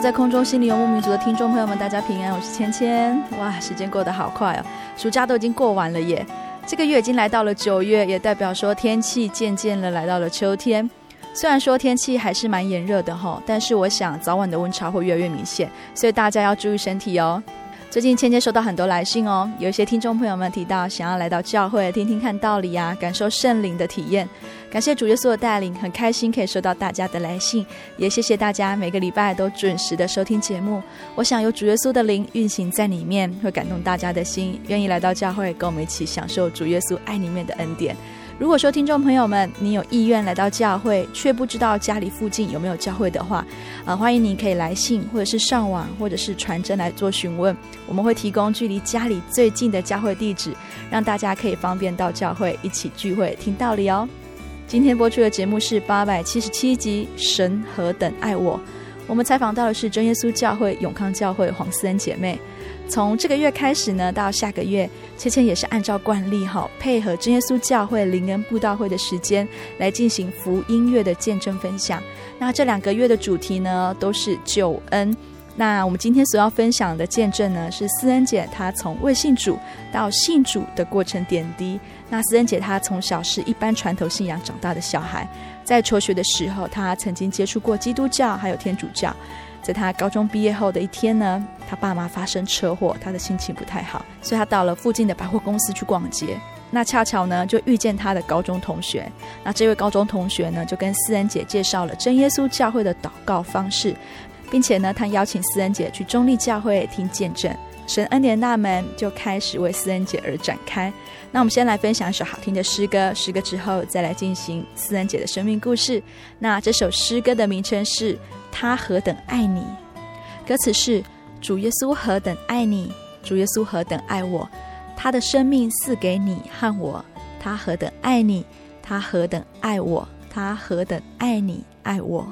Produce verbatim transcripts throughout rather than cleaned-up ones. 在空中心灵游牧民族的听众朋友们，大家平安，我是芊芊。哇，时间过得好快哦，暑假都已经过完了耶，这个月已经来到了九月，也代表说天气渐渐的来到了秋天。虽然说天气还是蛮炎热的哈，但是我想早晚的温差会越来越明显，所以大家要注意身体哦。最近芊芊收到很多来信哦，有一些听众朋友们提到想要来到教会听听看道理啊，感受圣灵的体验。感谢主耶稣的带领，很开心可以收到大家的来信，也谢谢大家每个礼拜都准时的收听节目。我想有主耶稣的灵运行在里面，会感动大家的心，愿意来到教会跟我们一起享受主耶稣爱里面的恩典。如果说听众朋友们你有意愿来到教会，却不知道家里附近有没有教会的话、呃、欢迎你可以来信，或者是上网，或者是传真来做询问。我们会提供距离家里最近的教会地址，让大家可以方便到教会一起聚会听道理哦。今天播出的节目是八百七十七集《神何等爱我》，我们采访到的是真耶稣教会永康教会黄思恩姐妹。从这个月开始呢，到下个月，芊芊也是按照惯例、哦、配合真耶稣教会灵恩布道会的时间来进行福音月的见证分享。那这两个月的主题呢都是救恩。那我们今天所要分享的见证呢，是思恩姐她从未信主到信主的过程点滴。那思恩姐她从小是一般传统信仰长大的小孩，在求学的时候，她曾经接触过基督教还有天主教。在她高中毕业后的一天呢，她爸妈发生车祸，她的心情不太好，所以她到了附近的百货公司去逛街。那恰巧呢就遇见她的高中同学，那这位高中同学呢就跟思恩姐介绍了真耶稣教会的祷告方式，并且呢，他邀请思恩姐去中立教会听见证，神恩典大门就开始为思恩姐而展开。那我们先来分享一首好听的诗歌，诗歌之后再来进行思恩姐的生命故事。那这首诗歌的名称是《他何等爱你》，歌词是：主耶稣何等爱你，主耶稣何等爱我，他的生命赐给你和我，他何等爱你，他何等爱我，他何等爱你爱我。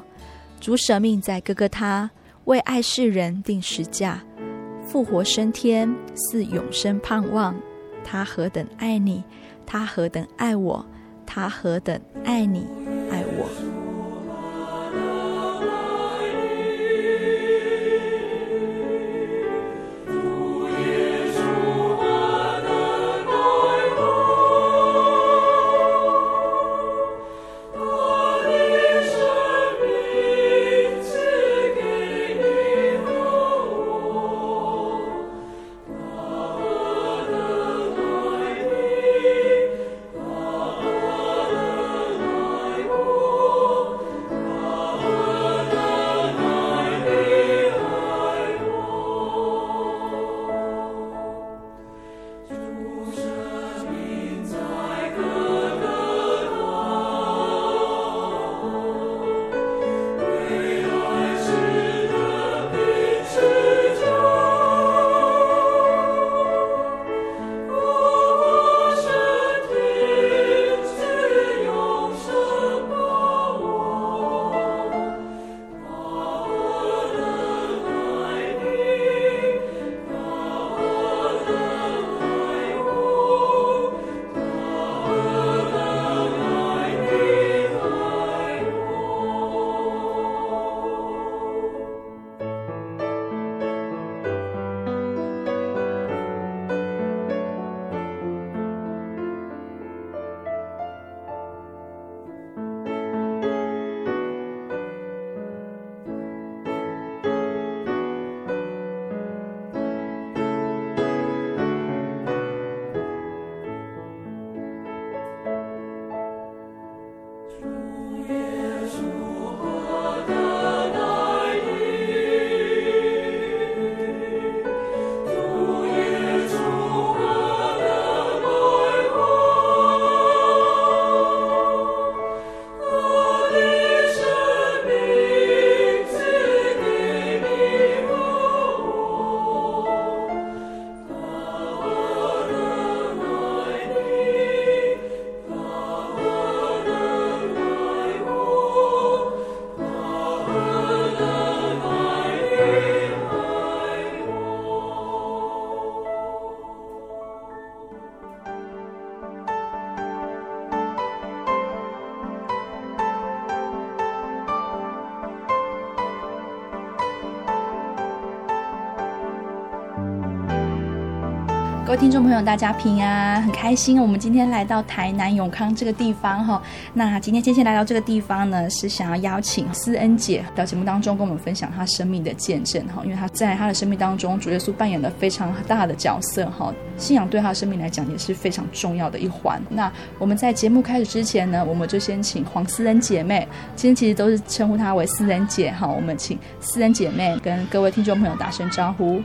主舍命在各各他，为爱世人定十架，复活升天似永生盼望，他何等爱你，他何等爱我，他何等爱你爱我。各位听众朋友，大家平安，很开心我们今天来到台南永康这个地方。那今天先先来到这个地方呢，是想要邀请思恩姐到节目当中跟我们分享她生命的见证，因为她在她的生命当中，主耶稣扮演了非常大的角色，信仰对她的生命来讲也是非常重要的一环。那我们在节目开始之前呢，我们就先请黄思恩姐妹，今天其实都是称呼她为思恩姐，我们请思恩姐妹跟各位听众朋友打声招呼。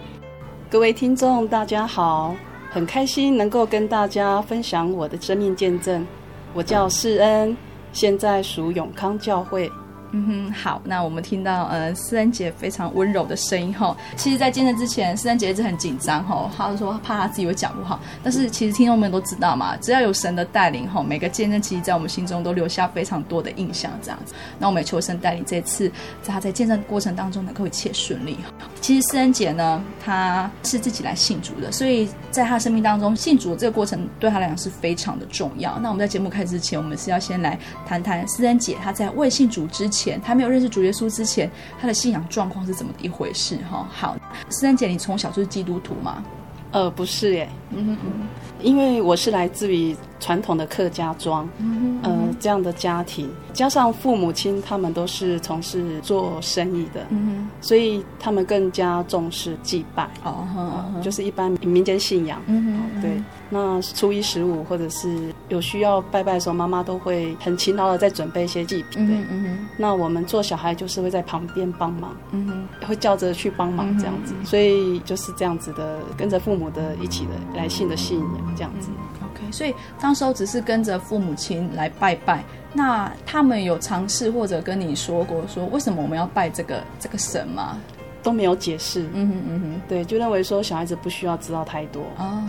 各位听众大家好，很开心能够跟大家分享我的生命见证。我叫世恩，现在属永康教会。嗯哼，好，那我们听到呃思恩姐非常温柔的声音吼。其实，在见证之前，思恩姐一直很紧张吼，她说怕她自己会讲不好。但是，其实听众们都知道嘛，只要有神的带领吼，每个见证其实在我们心中都留下非常多的印象这样子。那我们也求神带领这次，在她在见证过程当中能够一切顺利。其实思恩姐呢，她是自己来信主的，所以在她生命当中，信主这个过程对她来讲是非常的重要。那我们在节目开始之前，我们是要先来谈谈思恩姐她在未信主之前，她没有认识主耶稣之前，她的信仰状况是怎么的一回事。好，思恩姐，你从小就是基督徒吗？呃，不是耶。嗯哼嗯哼，因为我是来自于传统的客家庄，嗯哼嗯哼呃这样的家庭，加上父母亲他们都是从事做生意的，嗯哼，所以他们更加重视祭拜，哦哦呃、就是一般民间信仰，嗯哼嗯哼，对。那初一十五或者是有需要拜拜的时候，妈妈都会很勤劳的在准备一些祭品，对，嗯哼嗯哼。那我们做小孩就是会在旁边帮忙，嗯哼，会叫着去帮忙这样子，嗯哼嗯哼，所以就是这样子的跟着父母的一起的来信的信仰这样子。嗯 okay, 所以当时候只是跟着父母亲来拜拜。那他们有尝试或者跟你说过说为什么我们要拜这个这个神吗？都没有解释，嗯哼嗯哼，对，就认为说小孩子不需要知道太多啊，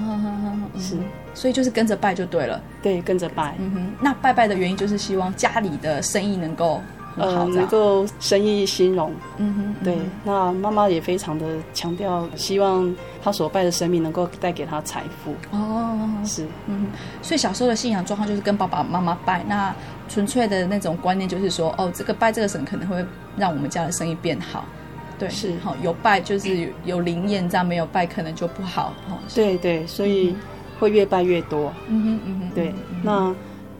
是，所以就是跟着拜就对了，对，跟着拜，嗯哼。那拜拜的原因就是希望家里的生意能够很好，呃，能够生意兴隆，嗯哼，嗯哼，对。那妈妈也非常的强调，希望她所拜的神明能够带给她财富，哦，是，嗯哼。所以小时候的信仰状况就是跟爸爸妈妈拜，那纯粹的那种观念就是说，哦，这个拜这个神可能会让我们家的生意变好。对，是，好，有拜就是有灵验，这样没有拜可能就不好。对对，所以会越拜越多。嗯哼嗯哼，对。嗯、那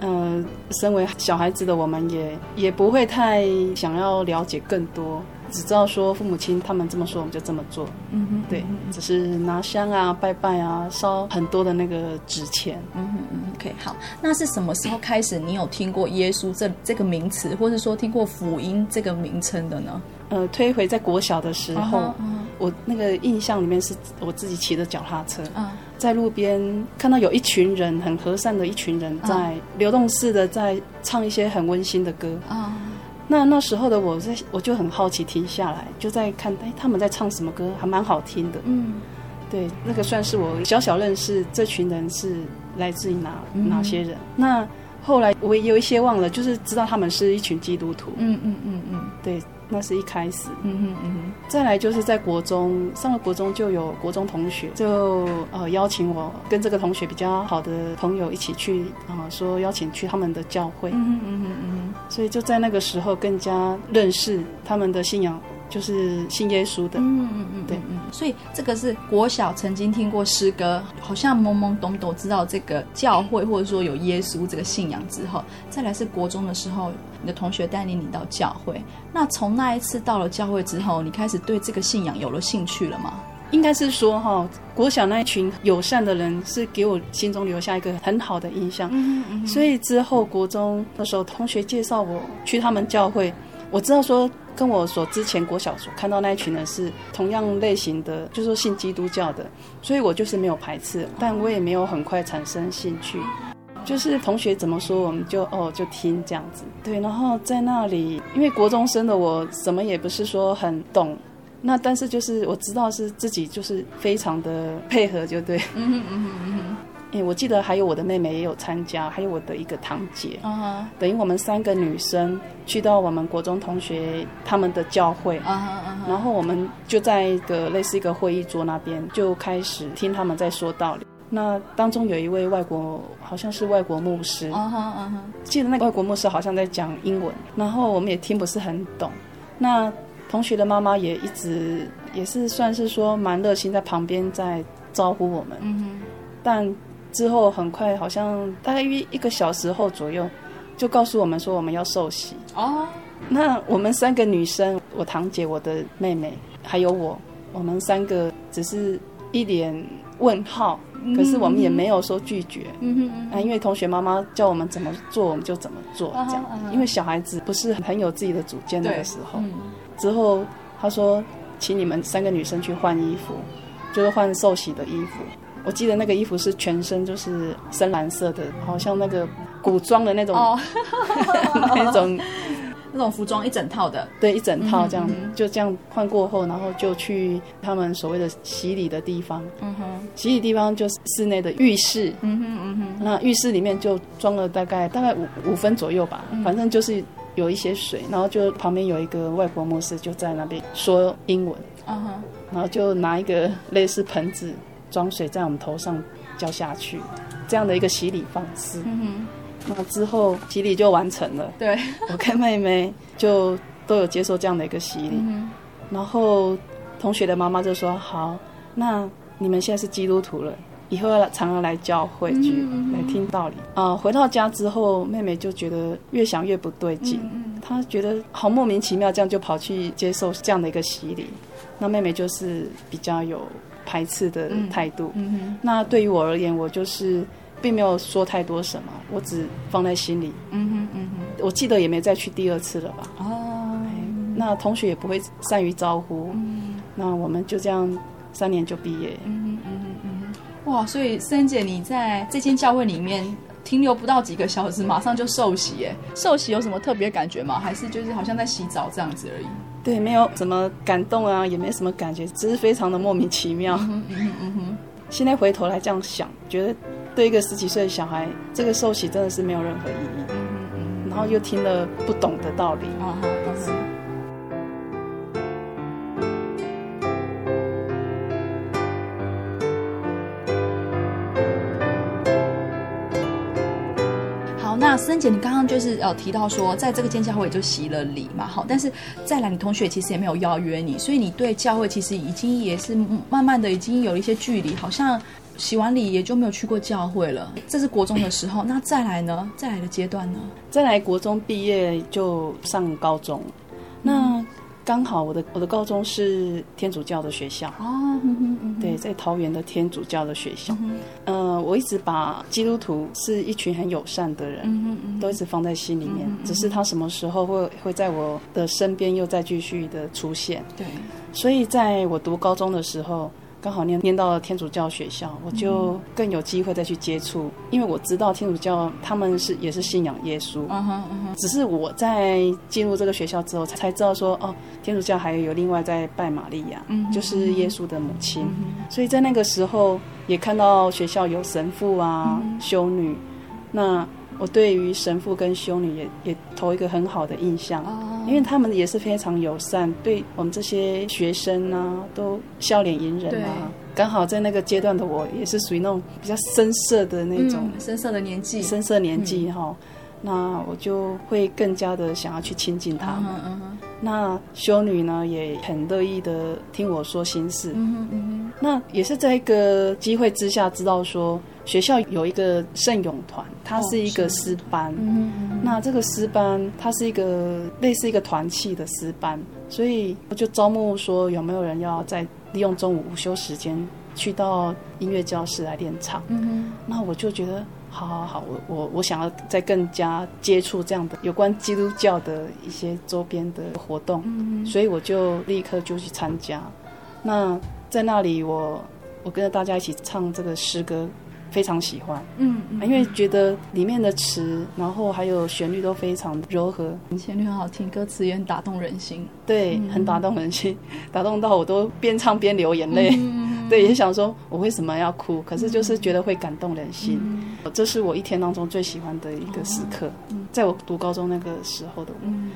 呃，身为小孩子的我们也也不会太想要了解更多，只知道说父母亲他们这么说，我们就这么做。嗯哼，对，只是拿香啊、拜拜啊，烧很多的那个纸钱。嗯哼嗯 ，OK， 好。那是什么时候开始你有听过耶稣这这个名词，或是说听过福音这个名称的呢？呃，推回在国小的时候， uh-huh, uh-huh. 我那个印象里面是我自己骑着脚踏车， uh-huh. 在路边看到有一群人，很和善的一群人在，在、uh-huh. 流动式的在唱一些很温馨的歌。Uh-huh. 那那时候的我在，我就很好奇，停下来就在看，哎，他们在唱什么歌，还蛮好听的。嗯，对，那个算是我小小认识这群人是来自于哪、嗯、哪些人。那后来我有一些忘了，就是知道他们是一群基督徒。嗯嗯嗯嗯，对。那是一开始，嗯哼嗯哼。再来就是在国中，上了国中就有国中同学就呃邀请我跟这个同学比较好的朋友一起去啊、呃，说邀请去他们的教会，嗯哼嗯哼嗯哼。所以就在那个时候更加认识他们的信仰，就是信耶稣的，嗯嗯嗯，对嗯。所以这个是国小曾经听过诗歌，好像懵懵懂懂知道这个教会或者说有耶稣这个信仰之后，再来是国中的时候。你的同学带领你到教会，那从那一次到了教会之后，你开始对这个信仰有了兴趣了吗？应该是说哈，国小那一群友善的人是给我心中留下一个很好的印象，嗯嗯，所以之后国中的时候，同学介绍我去他们教会，我知道说跟我所之前国小所看到那一群人是同样类型的，就是说信基督教的，所以我就是没有排斥，但我也没有很快产生兴趣。就是同学怎么说我们就哦就听这样子，对。然后在那里，因为国中生的我什么也不是说很懂，那但是就是我知道是自己就是非常的配合就对，嗯嗯嗯嗯。欸、我记得还有我的妹妹也有参加，还有我的一个堂姐， uh-huh. 等于我们三个女生去到我们国中同学他们的教会， uh-huh, uh-huh. 然后我们就在一个类似一个会议桌那边就开始听他们在说道理。那当中有一位外国，好像是外国牧师， uh-huh, uh-huh. 记得那个外国牧师好像在讲英文，然后我们也听不是很懂。那同学的妈妈也一直也是算是说蛮热心，在旁边在招呼我们，嗯、uh-huh. 但之后很快，好像大概一个小时后左右，就告诉我们说我们要受洗。哦，那我们三个女生，我堂姐、我的妹妹还有我，我们三个只是一脸问号，可是我们也没有说拒绝。嗯嗯嗯，因为同学妈妈叫我们怎么做我们就怎么做，这样。因为小孩子不是很有自己的主见，那个时候。之后她说请你们三个女生去换衣服，就是换受洗的衣服。我记得那个衣服是全身就是深蓝色的，好像那个古装的那种、oh. 那种那种服装，一整套的。对，一整套这样、mm-hmm. 就这样换过后，然后就去他们所谓的洗礼的地方、mm-hmm. 洗礼地方就是室内的浴室、mm-hmm. 那浴室里面就装了大概大概 五, 五分左右吧、mm-hmm. 反正就是有一些水，然后就旁边有一个外国牧师就在那边说英文、uh-huh. 然后就拿一个类似盆子装水在我们头上浇下去，这样的一个洗礼方式。嗯哼，那之后洗礼就完成了。对，我跟妹妹就都有接受这样的一个洗礼、嗯、然后同学的妈妈就说好，那你们现在是基督徒了，以后要常常来教会去、嗯、来听道理、呃、回到家之后，妹妹就觉得越想越不对劲、嗯、她觉得好莫名其妙，这样就跑去接受这样的一个洗礼。那妹妹就是比较有排斥的态度、嗯嗯、那对于我而言，我就是并没有说太多什么，我只放在心里、嗯哼嗯、哼我记得也没再去第二次了吧、哦、那同学也不会善于招呼、嗯、那我们就这样三年就毕业、嗯嗯嗯、哇，所以森姐你在这间教会里面停留不到几个小时马上就受洗耶。受洗有什么特别感觉吗？还是就是好像在洗澡这样子而已？对，没有什么感动啊，也没什么感觉，只是非常的莫名其妙。嗯嗯嗯嗯。现在回头来这样想，觉得对一个十几岁的小孩，这个受洗真的是没有任何意义。嗯嗯嗯。然后又听了不懂的道理。啊、嗯、哈，是、嗯。那森姐你刚刚就是、呃、提到说在这个间教会就洗了礼嘛，好，但是再来你同学其实也没有邀约你，所以你对教会其实已经也是慢慢的已经有一些距离，好像洗完礼也就没有去过教会了。这是国中的时候。那再来呢？再来的阶段呢？再来国中毕业就上高中。那刚好我的我的高中是天主教的学校、哦嗯哼嗯、哼对，在桃园的天主教的学校、嗯呃、我一直把基督徒是一群很友善的人、嗯嗯、都一直放在心里面、嗯、只是他什么时候会会在我的身边又再继续的出现。对，所以在我读高中的时候刚好 念, 念到了天主教学校，我就更有机会再去接触、嗯、因为我知道天主教他们是也是信仰耶稣、uh-huh, uh-huh. 只是我在进入这个学校之后才知道说，哦，天主教还有另外在拜玛利亚、嗯、就是耶稣的母亲、嗯、所以在那个时候也看到学校有神父啊、嗯、修女，那我对于神父跟修女也也投一个很好的印象、oh. 因为他们也是非常友善，对我们这些学生啊都笑脸迎人啊。刚好在那个阶段的我也是属于那种比较深色的那种、嗯、深色的年纪深色年纪、嗯哦、那我就会更加的想要去亲近他们、uh-huh, uh-huh. 那修女呢也很乐意的听我说心事、uh-huh, uh-huh. 那也是在一个机会之下知道说学校有一个圣咏团，它是一个诗班、哦嗯、那这个诗班它是一个类似一个团契的诗班，所以我就招募说有没有人要在利用中午午休时间去到音乐教室来练唱、嗯、那我就觉得好好好，我我我想要再更加接触这样的有关基督教的一些周边的活动、嗯、所以我就立刻就去参加。那在那里我我跟着大家一起唱这个诗歌，非常喜欢。 嗯, 嗯，因为觉得里面的词然后还有旋律都非常柔和，旋律很好听，歌词也很打动人心。对、嗯、很打动人心，打动到我都边唱边流眼泪、嗯、对，也想说我为什么要哭，可是就是觉得会感动人心、嗯、这是我一天当中最喜欢的一个时刻、哦、在我读高中那个时候的我、嗯、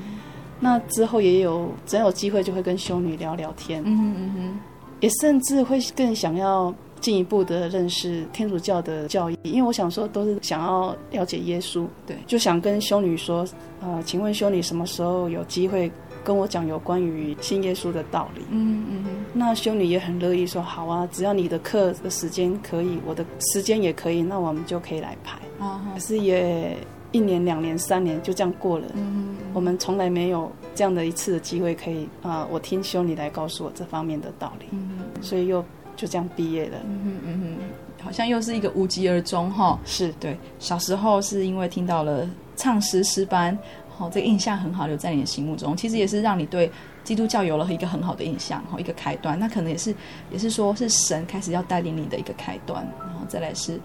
那之后也有只要有机会就会跟修女聊聊天、嗯嗯嗯、也甚至会更想要进一步的认识天主教的教义，因为我想说都是想要了解耶稣。对，就想跟修女说、呃、请问修女什么时候有机会跟我讲有关于信耶稣的道理。嗯嗯嗯。那修女也很乐意说好啊，只要你的课的时间可以，我的时间也可以，那我们就可以来排。啊、可是也一年两年三年就这样过了，嗯、我们从来没有这样的一次的机会可以啊、呃，我听修女来告诉我这方面的道理，嗯、所以又就这样毕业了。嗯嗯嗯，好像又是一个无疾而终哈。是，对，小时候是因为听到了唱诗诗班。哦，这个印象很好，留在你的心目中，其实也是让你对基督教有了一个很好的印象，一个开端。那可能也是，也是说是神开始要带领你的一个开端。然后再来是，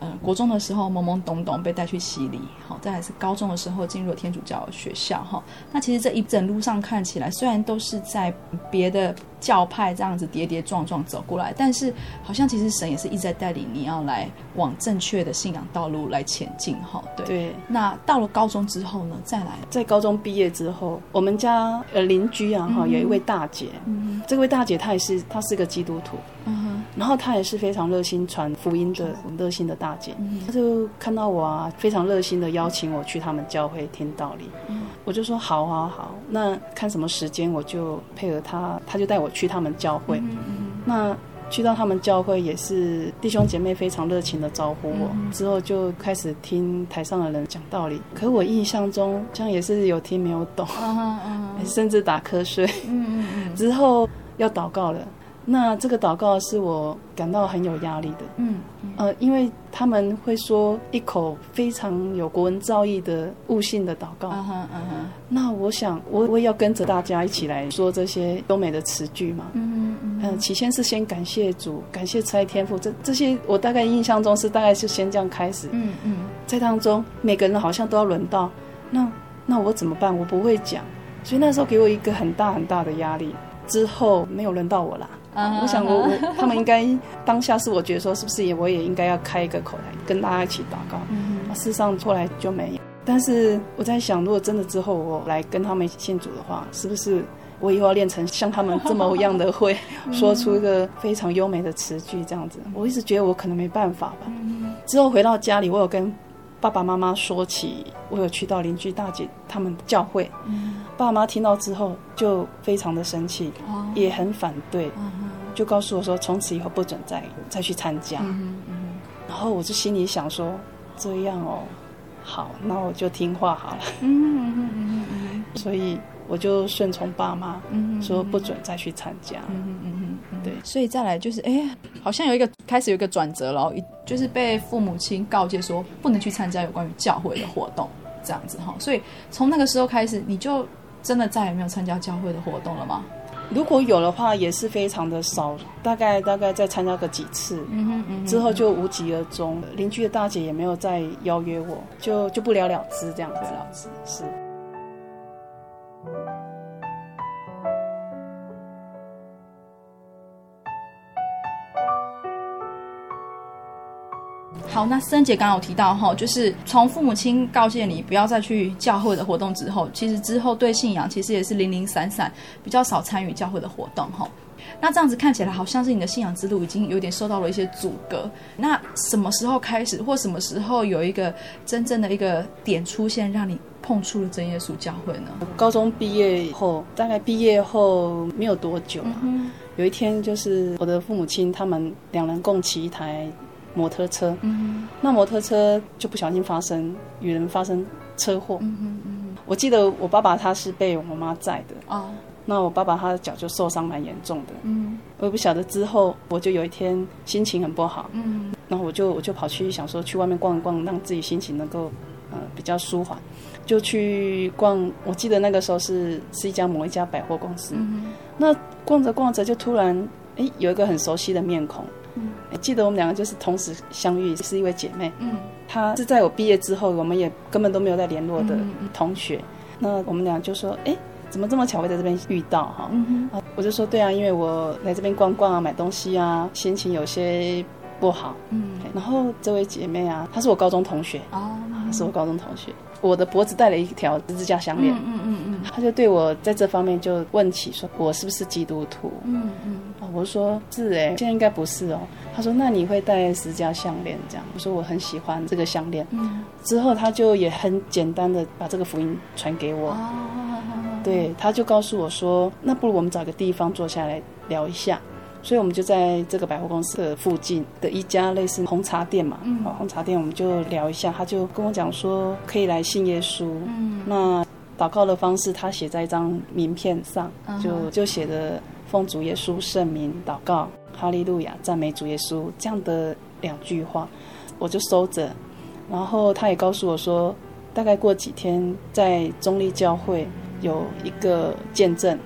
呃，国中的时候懵懵懂懂被带去洗礼，好，再来是高中的时候进入了天主教学校，哈。那其实这一整路上看起来，虽然都是在别的教派这样子跌跌撞撞走过来，但是好像其实神也是一直在带领你要来往正确的信仰道路来前进，哈。对。对。那到了高中之后呢，再来，在高中毕业之后，我们家呃邻居啊，哈、嗯，有一位大姐，嗯、这位大姐她也是她是个基督徒。嗯然后她也是非常热心传福音的热心的大姐，嗯、她就看到我啊，非常热心的邀请我去他们教会听道理，嗯、我就说好啊好，那看什么时间我就配合她，她就带我去他们教会，嗯嗯、那去到他们教会也是弟兄姐妹非常热情的招呼我，嗯、之后就开始听台上的人讲道理，可我印象中像也是有听没有懂，嗯嗯、甚至打瞌睡，嗯嗯、之后要祷告了，那这个祷告是我感到很有压力的，嗯嗯呃、因为他们会说一口非常有国文造诣的悟性的祷告，啊哈啊哈那我想我我也要跟着大家一起来说这些优美的词句嘛，嗯嗯嗯、呃，起先是先感谢主，感谢慈爱天父，这这些我大概印象中是大概是先这样开始，嗯嗯，在当中每个人好像都要轮到，那那我怎么办？我不会讲，所以那时候给我一个很大很大的压力。之后没有轮到我啦。啊、我想我我他们应该当下是我觉得说是不是也我也应该要开一个口来跟大家一起祷告，嗯啊、事实上后来就没有，但是我在想如果真的之后我来跟他们一起信主的话，是不是我以后要练成像他们这么样的会说出一个非常优美的词句这样子，我一直觉得我可能没办法吧。之后回到家里我有跟爸爸妈妈说起我有去到邻居大姐他们的教会，嗯、爸妈听到之后就非常的生气，哦、也很反对，嗯、就告诉我说从此以后不准再再去参加，嗯嗯、然后我就心里想说这样哦好那我就听话好了，嗯嗯嗯嗯、所以我就顺从爸妈，嗯、说不准再去参加，嗯嗯对，所以再来就是，哎，好像有一个开始有一个转折了，就是被父母亲告诫说不能去参加有关于教会的活动，这样子哈。所以从那个时候开始，你就真的再也没有参加教会的活动了吗？如果有的话，也是非常的少，大概大概再参加个几次，嗯哼嗯哼之后就无疾而终。邻居的大姐也没有再邀约我，就就不了了之这样子。不了了之是。好，那森姐刚刚有提到哈，就是从父母亲告诫你不要再去教会的活动之后，其实之后对信仰其实也是零零散散，比较少参与教会的活动哈。那这样子看起来好像是你的信仰之路已经有点受到了一些阻隔。那什么时候开始，或什么时候有一个真正的一个点出现，让你碰触了真耶稣教会呢？高中毕业后，大概毕业后没有多久啊，嗯、有一天就是我的父母亲他们两人共骑一台摩托车，嗯、那摩托车就不小心发生与人发生车祸，嗯嗯、我记得我爸爸他是被我妈载的，哦、那我爸爸他的脚就受伤蛮严重的，嗯、我也不晓得之后我就有一天心情很不好，嗯、然后我就我就跑去想说去外面逛一逛让自己心情能够呃比较舒缓，就去逛，我记得那个时候是是一家某一家百货公司，嗯、那逛着逛着就突然哎有一个很熟悉的面孔，记得我们两个就是同时相遇，是一位姐妹，嗯、她是在我毕业之后我们也根本都没有在联络的同学，嗯嗯、那我们俩就说哎，怎么这么巧会在这边遇到哈，嗯啊？我就说对啊，因为我来这边逛逛啊买东西啊心情有些不好，嗯、然后这位姐妹啊她是我高中同学，哦嗯、她是我高中同学，我的脖子戴了一条十字架项链，嗯嗯嗯嗯、她就对我在这方面就问起说我是不是基督徒，嗯嗯我说是哎，现在应该不是哦。他说那你会戴十字架项链这样？我说我很喜欢这个项链。嗯、之后他就也很简单的把这个福音传给我。啊、对，他就告诉我说，那不如我们找个地方坐下来聊一下，所以我们就在这个百货公司的附近的一家类似红茶店嘛，嗯、红茶店我们就聊一下，他就跟我讲说可以来信耶稣，嗯，那祷告的方式他写在一张名片上，嗯、就就写着奉主耶稣圣名祷告，哈利路亚，赞美主耶稣，这样的两句话，我就收着。然后他也告诉我说，大概过几天在中立教会有一个见证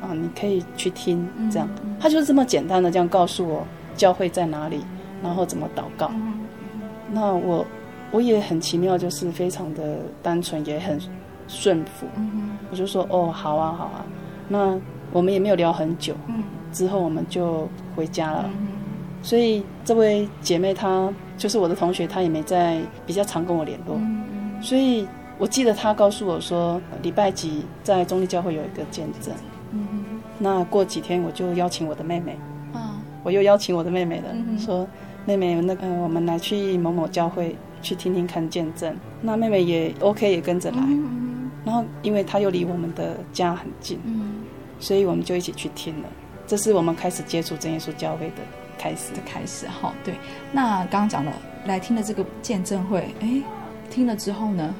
啊，你可以去听，这样。他就是这么简单的这样告诉我教会在哪里，然后怎么祷告。那我我也很奇妙，就是非常的单纯，也很顺服。我就说哦，好啊，好啊。那我们也没有聊很久，之后我们就回家了。所以这位姐妹她就是我的同学，她也没在比较常跟我联络。所以我记得她告诉我说，礼拜几在中立教会有一个见证。那过几天我就邀请我的妹妹，啊，我又邀请我的妹妹了，嗯、说妹妹，那个我们来去某某教会去听听看见证。那妹妹也 OK， 也跟着来，嗯、然后因为她又离我们的家很近，嗯、所以我们就一起去听了。这是我们开始接触真耶稣教会的开始的开始哈。对，那刚刚讲了来听了这个见证会，哎，听了之后呢，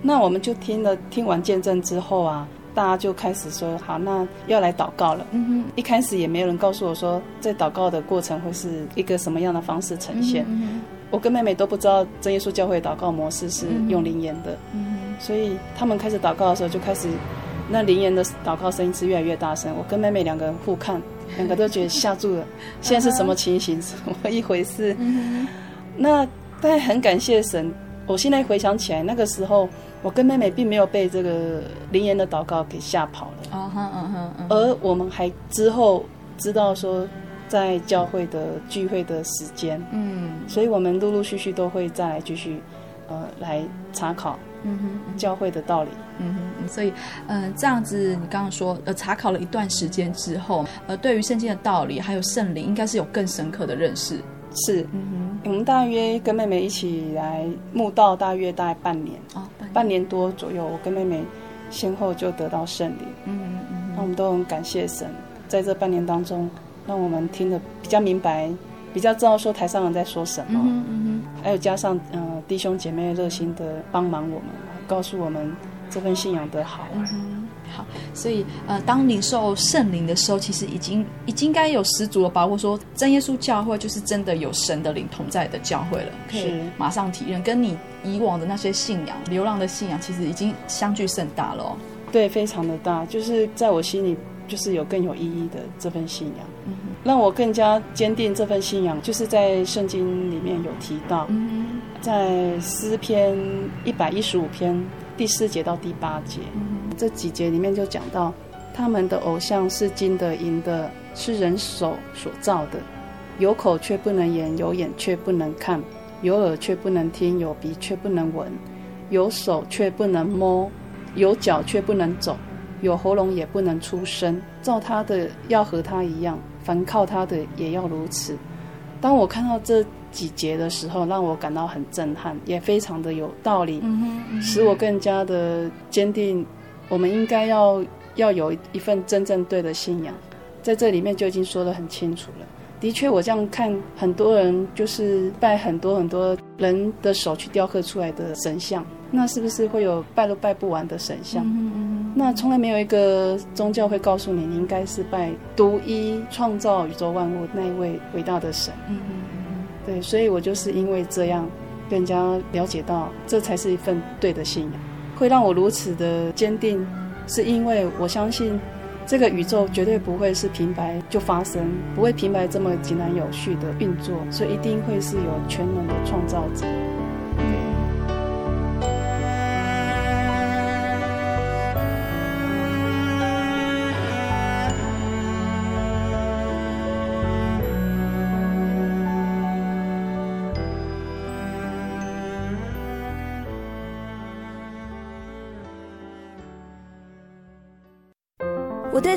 那我们就听了听完见证之后啊。大家就开始说好，那要来祷告了。嗯哼，一开始也没有人告诉我说，在祷告的过程会是一个什么样的方式呈现。嗯哼嗯哼，我跟妹妹都不知道真耶稣教会祷告模式是用灵言的。嗯哼，所以他们开始祷告的时候，就开始那灵言的祷告声音是越来越大声。我跟妹妹两个人互看，两个都觉得吓住了，现在是什么情形？什么一回事？嗯、那但很感谢神。我现在回想起来，那个时候我跟妹妹并没有被这个灵言的祷告给吓跑了，uh-huh, uh-huh, uh-huh. 而我们还之后知道说在教会的聚会的时间，嗯，所以我们陆陆续续都会再来继续呃来查考教会的道理。嗯哼，所以嗯、呃，这样子你刚刚说呃查考了一段时间之后，呃对于圣经的道理还有圣灵应该是有更深刻的认识。是，嗯、我们大约跟妹妹一起来慕道，大约大概半年，哦、半年，半年多左右，我跟妹妹先后就得到圣灵。嗯嗯嗯，那我们都很感谢神，在这半年当中，让我们听得比较明白，比较知道说台上人在说什么。嗯嗯嗯，还有加上嗯、呃、弟兄姐妹热心的帮忙我们，告诉我们这份信仰的好。嗯嗯，好，所以呃，当领受圣灵的时候，其实已经已经应该有十足的把握说，真耶稣教会就是真的有神的灵同在的教会了，可以马上体认，跟你以往的那些信仰、流浪的信仰，其实已经相距甚大了。哦。对，非常的大，就是在我心里，就是有更有意义的这份信仰，嗯、让我更加坚定这份信仰，就是在圣经里面有提到，嗯、在诗篇一百一十五篇第四节到第八节。嗯，这几节里面就讲到，他们的偶像是金的、银的，是人手所造的，有口却不能言，有眼却不能看，有耳却不能听，有鼻却不能闻，有手却不能摸，有脚却不能走，有喉咙也不能出声。造他的要和他一样，凡靠他的也要如此。当我看到这几节的时候，让我感到很震撼，也非常的有道理，使我更加的坚定我们应该要要有一份真正对的信仰，在这里面就已经说得很清楚了。的确，我这样看，很多人就是拜很多很多人的手去雕刻出来的神像，那是不是会有拜都拜不完的神像？嗯嗯，那从来没有一个宗教会告诉你，你应该是拜独一创造宇宙万物那一位伟大的神。嗯嗯，对，所以我就是因为这样，更加了解到，这才是一份对的信仰。会让我如此的坚定，是因为我相信这个宇宙绝对不会是平白就发生，不会平白这么井然有序的运作，所以一定会是有全能的创造者。我对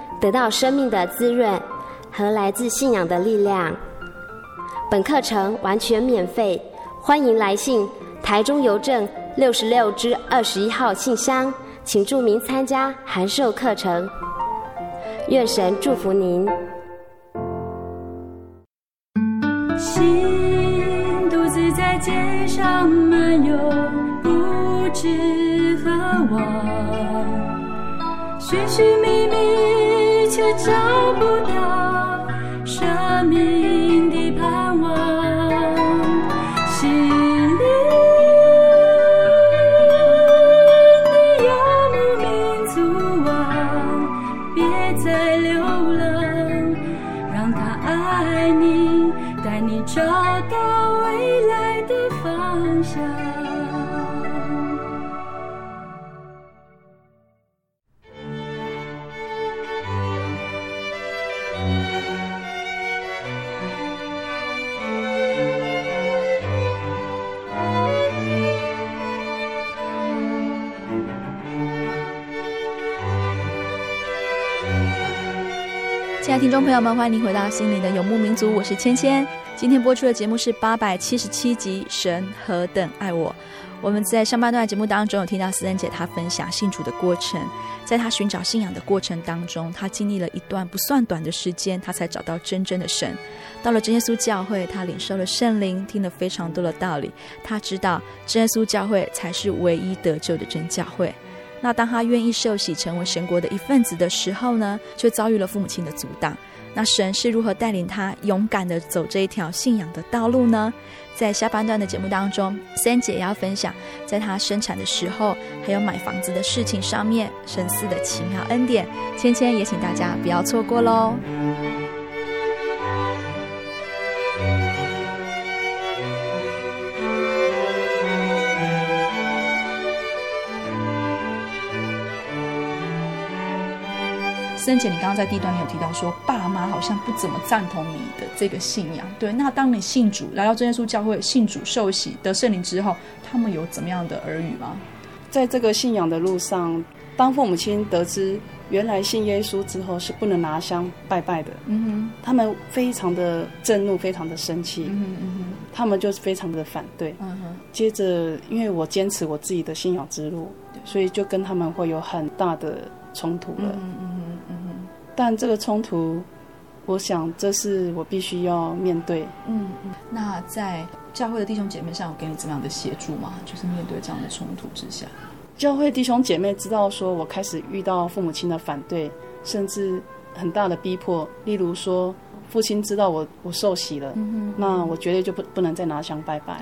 得到生命的滋润和来自信仰的力量。本课程完全免费，欢迎来信台中邮政六十六至二十一号信箱，请注明参加函授课程。愿神祝福您。心独自在街上漫游，不知何往，寻寻觅觅却找不到生命的盼望。心里的游牧民族啊，别再流浪，让他爱你，带你找到未来的方向。亲爱的听众朋友们，欢迎您回到心灵的游牧民族，我是芊芊。今天播出的节目是八百七十七集《神何等爱我》。我们在上半段节目当中有听到思恩姐她分享信主的过程，在她寻找信仰的过程当中，她经历了一段不算短的时间，她才找到真正的神。到了真耶稣教会，她领受了圣灵，听了非常多的道理，她知道真耶稣教会才是唯一得救的真教会。那当他愿意受洗成为神国的一份子的时候呢，却遭遇了父母亲的阻挡。那神是如何带领他勇敢地走这一条信仰的道路呢？在下半段的节目当中，三姐也要分享在她生产的时候还有买房子的事情上面神赐的奇妙恩典。芊芊也请大家不要错过咯。森姐，你刚刚在第一段你有提到说爸妈好像不怎么赞同你的这个信仰，对，那当你信主来到真耶稣教会，信主受洗得圣灵之后，他们有怎么样的耳语吗？在这个信仰的路上，当父母亲得知原来信耶稣之后是不能拿香拜拜的，嗯哼，他们非常的震怒，非常的生气，嗯哼嗯哼，他们就是非常的反对，嗯哼。接着因为我坚持我自己的信仰之路，所以就跟他们会有很大的冲突了，嗯嗯嗯嗯，但这个冲突我想这是我必须要面对。嗯，那在教会的弟兄姐妹上有给你怎么样的协助吗？就是面对这样的冲突之下，教会弟兄姐妹知道说我开始遇到父母亲的反对，甚至很大的逼迫，例如说父亲知道我我受洗了，嗯嗯，那我绝对就不不能再拿香拜拜，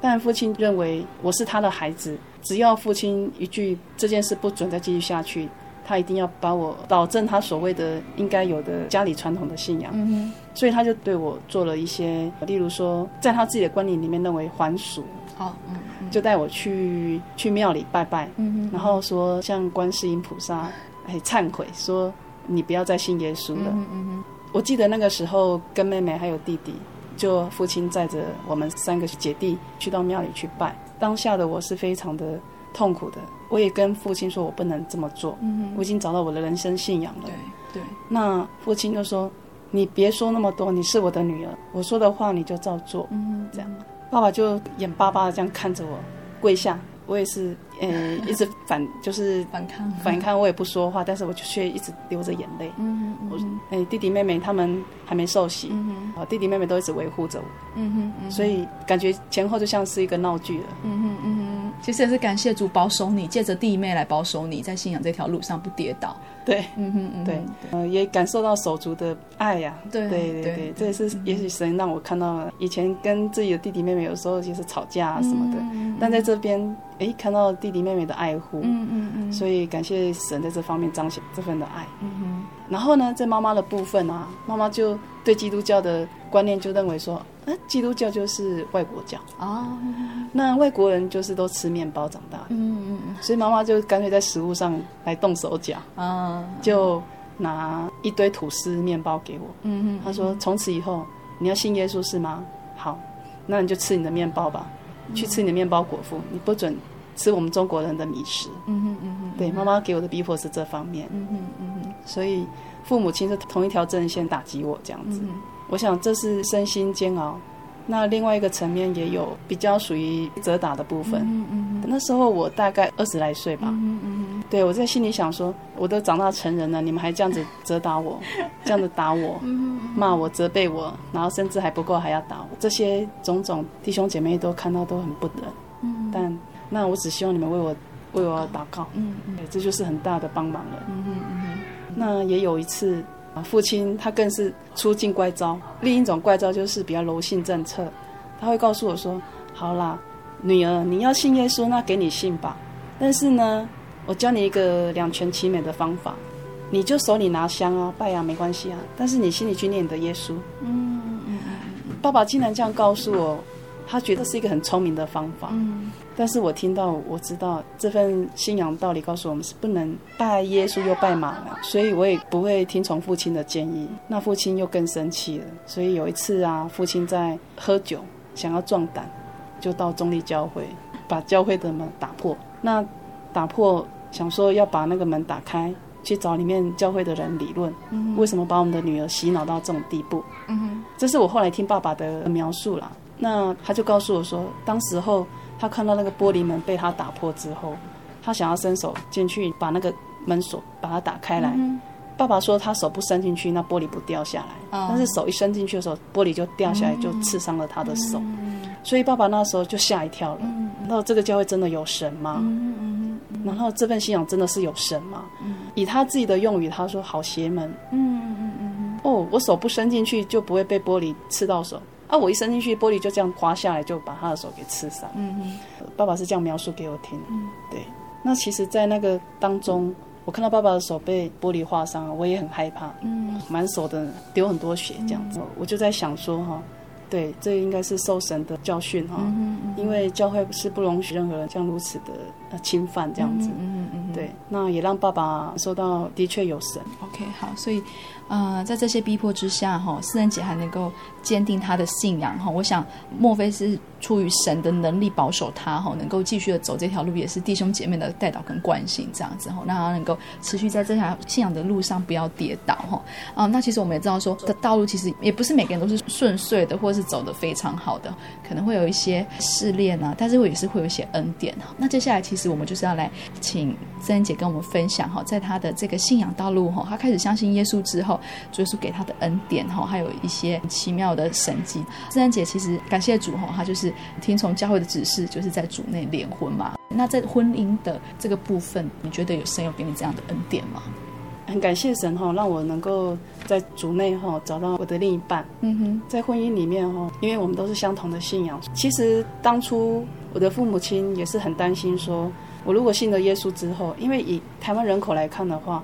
但父亲认为我是他的孩子，只要父亲一句这件事不准再继续下去，他一定要把我导正他所谓的应该有的家里传统的信仰，嗯，所以他就对我做了一些，例如说在他自己的观念里面认为还俗，哦，嗯嗯，就带我去去庙里拜拜，嗯，然后说像观世音菩萨哎忏悔说你不要再信耶稣了，嗯嗯，我记得那个时候跟妹妹还有弟弟，就父亲载着我们三个姐弟去到庙里去拜，当下的我是非常的痛苦的，我也跟父亲说我不能这么做，嗯，我已经找到我的人生信仰了，对对。那父亲就说你别说那么多，你是我的女儿，我说的话你就照做，嗯，这样爸爸就眼巴巴的这样看着我跪下，我也是呃一直反就是反抗反抗，我也不说话，但是我却一直流着眼泪，嗯嗯，我哎弟弟妹妹他们还没受洗，嗯，弟弟妹妹都一直维护着我，嗯哼嗯哼，所以感觉前后就像是一个闹剧了，嗯哼嗯哼。其实也是感谢主保守你，借着弟妹来保守你在信仰这条路上不跌倒，对，嗯哼嗯哼，对，呃，也感受到手足的爱呀，啊，对对 对, 对, 对，这也是也许神让我看到，嗯，以前跟自己的弟弟妹妹有时候就是吵架啊什么的，嗯，但在这边哎看到弟弟妹妹的爱护，嗯嗯嗯，所以感谢神在这方面彰显这份的爱，嗯哼。然后呢在妈妈的部分啊，妈妈就对基督教的观念就认为说基督教就是外国教，哦，那外国人就是都吃面包长大的，嗯嗯，所以妈妈就干脆在食物上来动手脚，嗯，就拿一堆吐司面包给我，嗯嗯，他说从此以后你要信耶稣是吗？好，那你就吃你的面包吧，嗯、去吃你的面包果腹，你不准吃我们中国人的米食。嗯哼嗯哼，对，妈妈给我的逼迫是这方面。嗯哼嗯哼，所以父母亲是同一条阵线打击我这样子、嗯。我想这是身心煎熬。那另外一个层面也有比较属于责打的部分。嗯嗯，那时候我大概二十来岁吧。嗯嗯，对，我在心里想说，我都长大成人了，你们还这样子责打我，这样子打我，骂我，责备我，然后甚至还不够还要打我，这些种种弟兄姐妹都看到都很不忍。嗯，但那我只希望你们为我为我祷告。嗯嗯，这就是很大的帮忙了。嗯嗯嗯，那也有一次。父亲他更是出尽怪招，另一种怪招就是比较柔性政策，他会告诉我说，好啦女儿，你要信耶稣那给你信吧，但是呢我教你一个两全其美的方法，你就手里拿香啊拜啊没关系啊，但是你心里去念你的耶稣。嗯嗯，爸爸竟然这样告诉我，他觉得是一个很聪明的方法。嗯，但是我听到我知道这份信仰道理告诉我们是不能拜耶稣又拜马了，所以我也不会听从父亲的建议。那父亲又更生气了，所以有一次啊，父亲在喝酒想要壮胆，就到中立教会把教会的门打破，那打破想说要把那个门打开去找里面教会的人理论、嗯、为什么把我们的女儿洗脑到这种地步。嗯，这是我后来听爸爸的描述啦。那他就告诉我说，当时候他看到那个玻璃门被他打破之后，他想要伸手进去把那个门锁把它打开来、嗯、爸爸说他手不伸进去那玻璃不掉下来、哦、但是手一伸进去的时候玻璃就掉下来、嗯、就刺伤了他的手、嗯、所以爸爸那时候就吓一跳了、嗯、然后这个教会真的有神吗、嗯嗯嗯、然后这份信仰真的是有神吗、嗯、以他自己的用语他说好邪门。嗯嗯嗯，哦我手不伸进去就不会被玻璃刺到手啊！我一伸进去，玻璃就这样刮下来，就把他的手给刺伤。嗯嗯，爸爸是这样描述给我听。嗯，对。那其实，在那个当中，我看到爸爸的手被玻璃划伤，我也很害怕。嗯，满手的流很多血，这样子、嗯，我就在想说哈，对，这应该是受神的教训哈、嗯嗯，因为教会是不容许任何人像如此的侵犯这样子。嗯 嗯, 嗯对，那也让爸爸受到的确有神。OK， 好，所以。呃，在这些逼迫之下，哈，思恩姐还能够坚定她的信仰，哈，我想莫非是出于神的能力保守她，哈，能够继续的走这条路，也是弟兄姐妹的带导跟关心，这样子，哈，让她能够持续在这条信仰的路上不要跌倒，哈，啊、嗯，那其实我们也知道说，的道路其实也不是每个人都是顺遂的，或是走得非常好的，可能会有一些试炼啊，但是也是会有一些恩典，哈。那接下来其实我们就是要来请思恩姐跟我们分享，哈，在她的这个信仰道路，哈，她开始相信耶稣之后。就是给他的恩典，还有一些奇妙的神迹。思恩姐其实感谢主，她就是听从教会的指示，就是在主内联婚嘛。那在婚姻的这个部分，你觉得有神有给你这样的恩典吗？很感谢神让我能够在主内找到我的另一半。嗯哼，在婚姻里面，因为我们都是相同的信仰，其实当初我的父母亲也是很担心说，我如果信了耶稣之后，因为以台湾人口来看的话，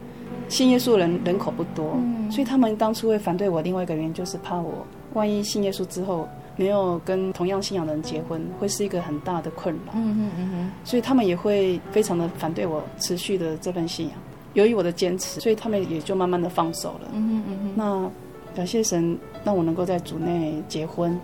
信耶稣人人口不多、嗯、所以他们当初会反对我，另外一个原因就是怕我万一信耶稣之后没有跟同样信仰的人结婚，会是一个很大的困扰。嗯哼嗯哼，所以他们也会非常的反对我持续的这份信仰。由于我的坚持，所以他们也就慢慢的放手了。嗯哼嗯哼，那感谢神让我能够在主内结婚。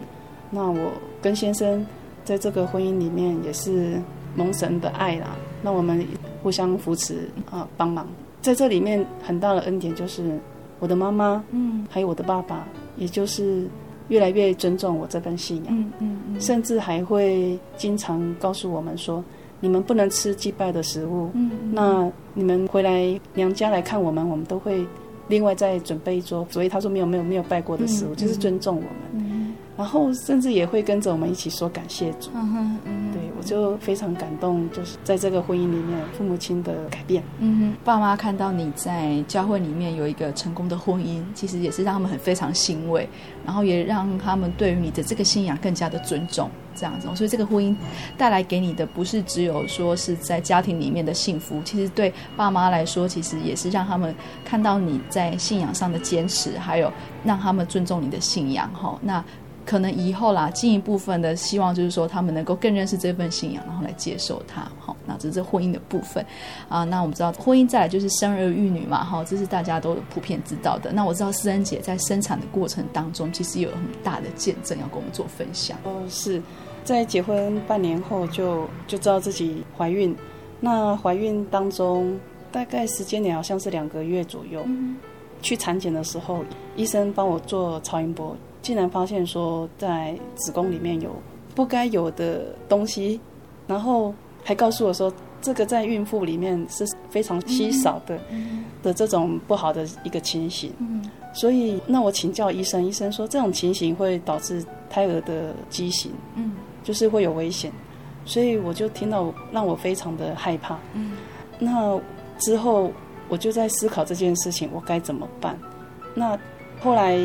那我跟先生在这个婚姻里面也是蒙神的爱啦，让我们互相扶持啊，帮忙。在这里面很大的恩典就是我的妈妈，嗯，还有我的爸爸，也就是越来越尊重我这份信仰，嗯 嗯, 嗯，甚至还会经常告诉我们说，你们不能吃祭拜的食物， 嗯, 嗯，那你们回来娘家来看我们，我们都会另外再准备一桌，所以他说没有没有没有拜过的食物，嗯嗯、就是尊重我们、嗯，然后甚至也会跟着我们一起说感谢主，嗯嗯，对。我就非常感动，就是在这个婚姻里面父母亲的改变。嗯哼，爸妈看到你在教会里面有一个成功的婚姻，其实也是让他们很非常欣慰，然后也让他们对于你的这个信仰更加的尊重，这样子。所以这个婚姻带来给你的不是只有说是在家庭里面的幸福，其实对爸妈来说，其实也是让他们看到你在信仰上的坚持，还有让他们尊重你的信仰。那可能以后啦，尽一部分的希望就是说他们能够更认识这份信仰，然后来接受它。好，那这是婚姻的部分啊。那我们知道婚姻再来就是生儿育女嘛，好，这是大家都普遍知道的。那我知道思恩姐在生产的过程当中，其实有很大的见证要跟我们做分享。哦，是在结婚半年后就就知道自己怀孕，那怀孕当中大概时间点好像是两个月左右。嗯，去产检的时候，医生帮我做超音波，竟然发现说在子宫里面有不该有的东西，然后还告诉我说这个在孕妇里面是非常稀少的、嗯、的这种不好的一个情形、嗯、所以那我请教医生，医生说这种情形会导致胎儿的畸形、嗯、就是会有危险，所以我就听到让我非常的害怕、嗯、那之后我就在思考这件事情我该怎么办。那后来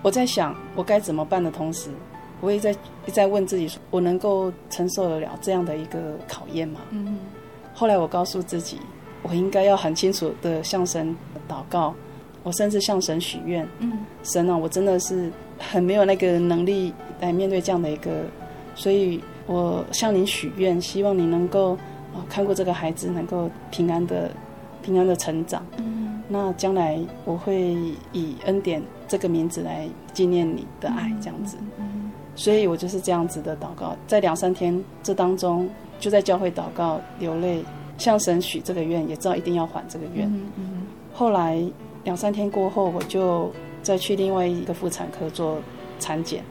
我在想我该怎么办的同时，我也在一再问自己说我能够承受得了这样的一个考验吗、嗯、后来我告诉自己我应该要很清楚的向神祷告，我甚至向神许愿、嗯、神啊，我真的是很没有那个能力来面对这样的一个，所以我向您许愿，希望你能够、哦、看过这个孩子能够平安的平安的成长、嗯、那将来我会以恩典这个名字来纪念你的爱，这样子。所以我就是这样子的祷告，在两三天这当中就在教会祷告流泪，向神许这个愿，也知道一定要还这个愿。后来两三天过后，我就再去另外一个妇产科做产检，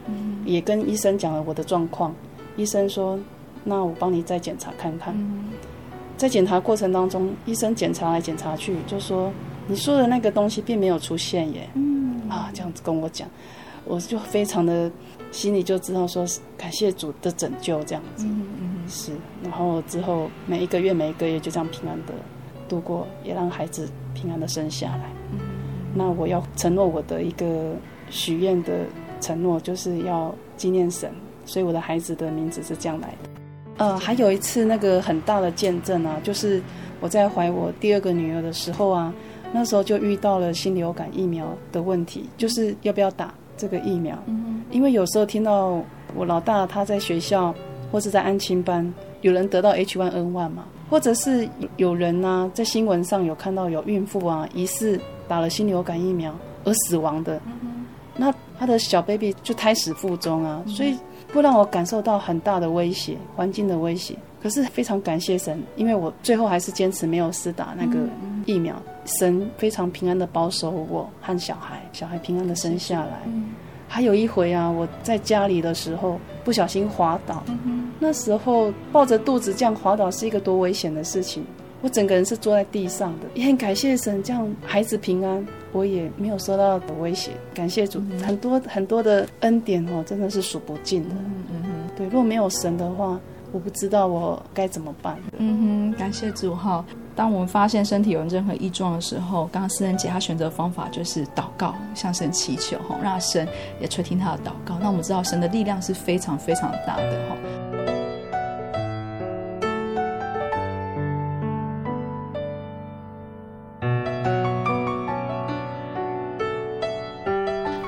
也跟医生讲了我的状况，医生说那我帮你再检查看看。在检查过程当中，医生检查来检查去，就说你说的那个东西并没有出现耶，啊，这样子跟我讲，我就非常的心里就知道说感谢主的拯救，这样子。嗯嗯，是。然后之后每一个月每一个月就这样平安的度过，也让孩子平安的生下来。嗯，那我要承诺我的一个许愿的承诺，就是要纪念神，所以我的孩子的名字是这样来的。呃，还有一次那个很大的见证啊，就是我在怀我第二个女儿的时候啊，那时候就遇到了新流感疫苗的问题，就是要不要打这个疫苗。嗯，因为有时候听到我老大他在学校或是在安亲班有人得到 H one N one 嘛，或者是有人啊在新闻上有看到有孕妇啊疑似打了新流感疫苗而死亡的，嗯，那他的小 baby 就胎死腹中啊，嗯，所以会让我感受到很大的威胁，环境的威胁。可是非常感谢神，因为我最后还是坚持没有施打那个疫苗，嗯嗯，神非常平安的保守我和小孩，小孩平安的生下来。嗯，还有一回啊，我在家里的时候不小心滑倒，嗯，那时候抱着肚子这样滑倒是一个多危险的事情，我整个人是坐在地上的，也很感谢神，这样孩子平安，我也没有受到的威胁，感谢主。嗯，很多很多的恩典哦，真的是数不尽的。嗯嗯嗯，对，如果没有神的话我不知道我该怎么办。嗯哼，感谢主哈。当我们发现身体有任何异状的时候，刚刚思恩姐她选择的方法就是祷告，向神祈求，让神也垂听她的祷告。那我们知道神的力量是非常非常大的哈。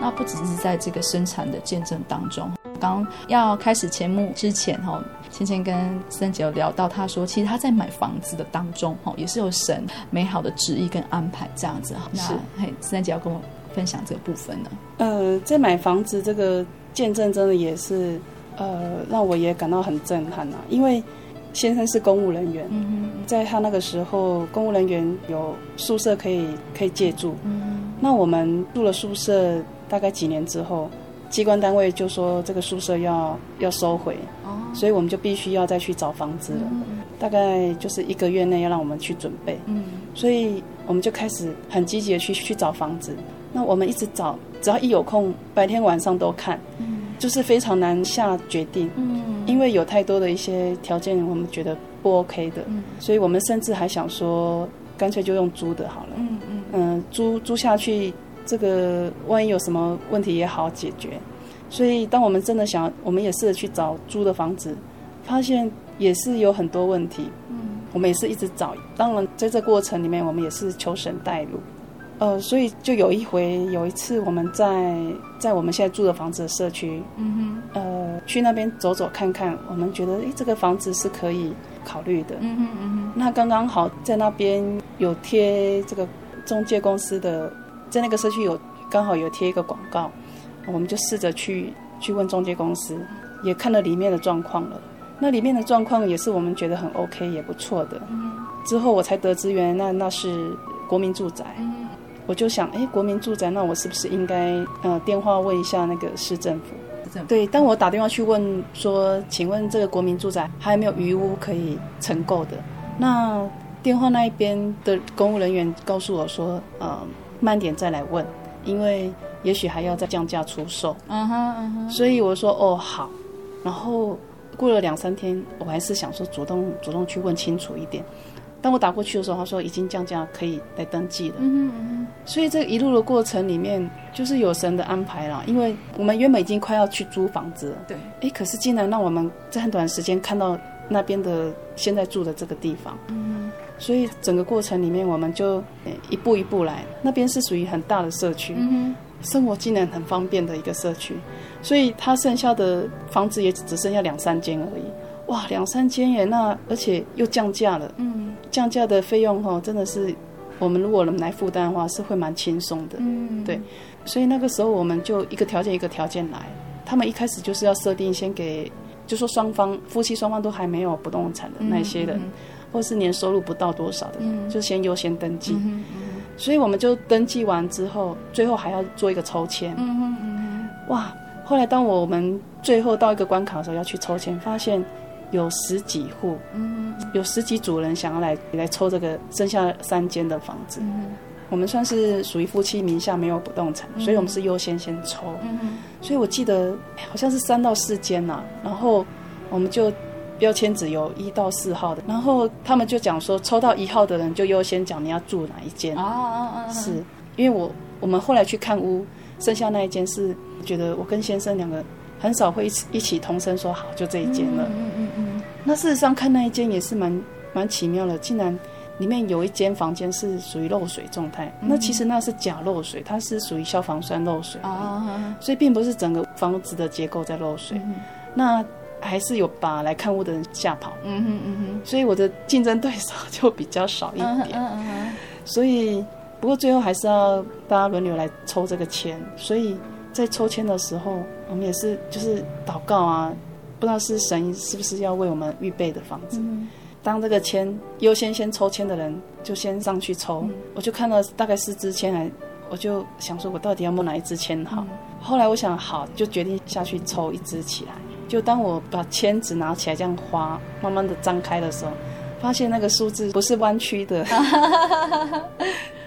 那不只是在这个生产的见证当中，刚要开始节目之前，芊芊跟思恩姐有聊到，她说其实她在买房子的当中也是有神美好的旨意跟安排，这样子。那思恩姐要跟我分享这个部分呢。呃，在买房子这个见证真的也是呃，让我也感到很震撼啊，因为先生是公务人员，嗯，在他那个时候公务人员有宿舍可以可以借住，嗯，那我们住了宿舍大概几年之后，机关单位就说这个宿舍要要收回，哦，所以我们就必须要再去找房子了，嗯，大概就是一个月内要让我们去准备，嗯，所以我们就开始很积极的去去找房子。那我们一直找，只要一有空白天晚上都看，嗯，就是非常难下决定，嗯，因为有太多的一些条件我们觉得不 OK 的，嗯，所以我们甚至还想说干脆就用租的好了，嗯嗯，呃、租租下去这个万一有什么问题也好解决。所以当我们真的想，我们也试着去找租的房子，发现也是有很多问题，嗯，我们也是一直找，当然在这过程里面我们也是求神带路，呃，所以就有一回，有一次我们在在我们现在住的房子的社区，嗯哼，呃，去那边走走看看，我们觉得哎，这个房子是可以考虑的，嗯哼嗯哼。那刚刚好在那边有贴这个中介公司的，在那个社区有刚好有贴一个广告，我们就试着去去问中介公司，也看了里面的状况了。那里面的状况也是我们觉得很 OK， 也不错的。嗯、之后我才得知，原来那那是国民住宅。嗯，我就想，哎，国民住宅，那我是不是应该呃电话问一下那个市政府？对，当我打电话去问说，请问这个国民住宅还有没有余屋可以承购的？那电话那一边的公务人员告诉我说，呃，慢点再来问，因为也许还要再降价出售。嗯哼嗯哼。所以我说哦好，然后过了两三天，我还是想说主动主动去问清楚一点。当我打过去的时候，他说已经降价可以来登记了。嗯嗯，所以这一路的过程里面，就是有神的安排啦。因为我们原本已经快要去租房子了，对，哎，可是竟然让我们在很短时间看到那边的现在住的这个地方。嗯，所以整个过程里面，我们就一步一步来。那边是属于很大的社区，嗯，生活竟然很方便的一个社区，所以它剩下的房子也只剩下两三间而已。哇，两三间耶！那而且又降价了。嗯。降价的费用哈，真的是我们如果能来负担的话，是会蛮轻松的。嗯，对，所以那个时候我们就一个条件一个条件来。他们一开始就是要设定先给，就说双方夫妻双方都还没有不动产的那些人，嗯嗯、或是年收入不到多少的，嗯、就先优先登记。嗯嗯、所以我们就登记完之后，最后还要做一个抽签。嗯嗯、哇！后来当我们最后到一个关卡的时候，要去抽签，发现有十几户，嗯，有十几组人想要来来抽这个剩下三间的房子。嗯，我们算是属于夫妻名下没有不动产，嗯、所以我们是优先先抽。嗯，所以我记得好像是三到四间呐、啊，然后我们就标签只有一到四号的，然后他们就讲说抽到一号的人就优先讲你要住哪一间。啊啊啊！是因为我我们后来去看屋，剩下那一间是觉得我跟先生两个很少会一起同声说好就这一间了。嗯嗯嗯。那事实上看那一间也是蛮蛮奇妙的，竟然里面有一间房间是属于漏水状态。嗯、那其实那是假漏水，它是属于消防栓漏水。啊，所以并不是整个房子的结构在漏水。嗯、那还是有把来看屋的人吓跑。嗯哼嗯哼。所以我的竞争对手就比较少一点。嗯嗯嗯。所以不过最后还是要大家轮流来抽这个签，所以在抽签的时候，我们也是就是祷告啊，不知道是神是不是要为我们预备的房子。嗯、当这个签优先先抽签的人就先上去抽，嗯、我就看到大概四支签来，我就想说我到底要摸哪一支签好。嗯、后来我想好，就决定下去抽一支起来。就当我把签子拿起来这样花慢慢的张开的时候，发现那个数字不是弯曲的，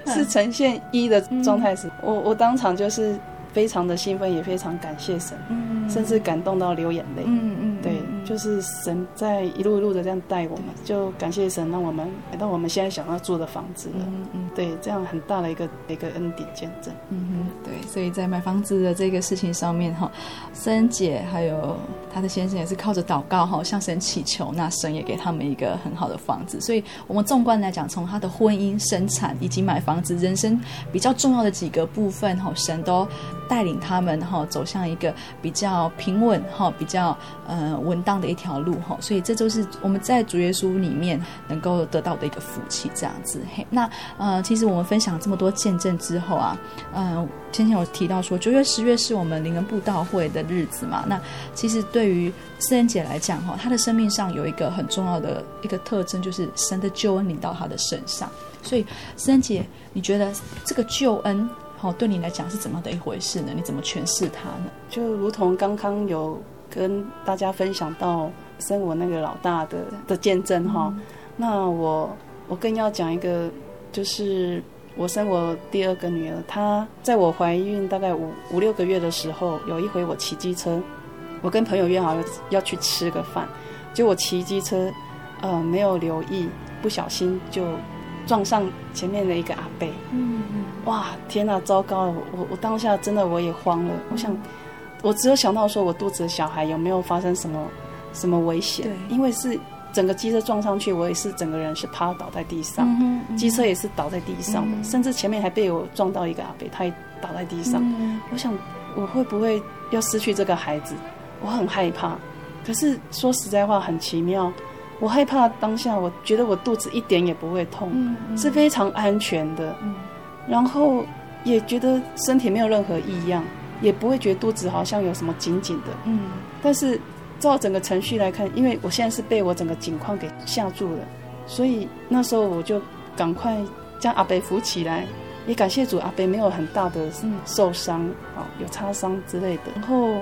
是呈现一的状态时，嗯、我我当场就是非常的兴奋，也非常感谢神，嗯、甚至感动到流眼泪。嗯嗯，对，就是神在一路一路的这样带我们，就感谢神让我们来到我们现在想要住的房子了。嗯嗯，对，这样很大的一个一个恩典见证。嗯嗯，对，所以在买房子的这个事情上面哈，森姐还有她的先生也是靠着祷告哈向神祈求，那神也给他们一个很好的房子。所以我们纵观来讲，从她的婚姻、生产以及买房子，人生比较重要的几个部分哈，神都带领他们哈走向一个比较平稳哈、比较呃稳当的一条路哈，所以这就是我们在主耶稣里面能够得到的一个福气，这样子。嘿，那呃，其实我们分享这么多见证之后啊，嗯、呃，先前有提到说九月、十月是我们灵恩布道会的日子嘛，那其实对于思恩姐来讲哈，她的生命上有一个很重要的一个特征，就是神的救恩临到她的身上。所以思恩姐，你觉得这个救恩？好，对你来讲是怎么样的一回事呢？你怎么诠释它呢？就如同刚刚有跟大家分享到生我那个老大的的见证哈，嗯、那我我更要讲一个，就是我生我第二个女儿，她在我怀孕大概五五六个月的时候，有一回我骑机车，我跟朋友约好要要去吃个饭，结果我骑机车，呃，没有留意，不小心就撞上前面的一个阿伯。嗯嗯，哇，天啊，糟糕了！我我当下真的我也慌了。我想，我只有想到说我肚子的小孩有没有发生什么什么危险，因为是整个机车撞上去，我也是整个人是趴倒在地上，嗯嗯、机车也是倒在地上、嗯、甚至前面还被我撞到一个阿伯，他也倒在地上、嗯、我想我会不会要失去这个孩子，我很害怕。可是说实在话很奇妙，我害怕当下我觉得我肚子一点也不会痛、嗯嗯、是非常安全的、嗯、然后也觉得身体没有任何异样，也不会觉得肚子好像有什么紧紧的、嗯、但是照整个程序来看，因为我现在是被我整个景况给吓住了，所以那时候我就赶快将阿伯扶起来，也感谢主阿伯没有很大的受伤、嗯、有擦伤之类的。然后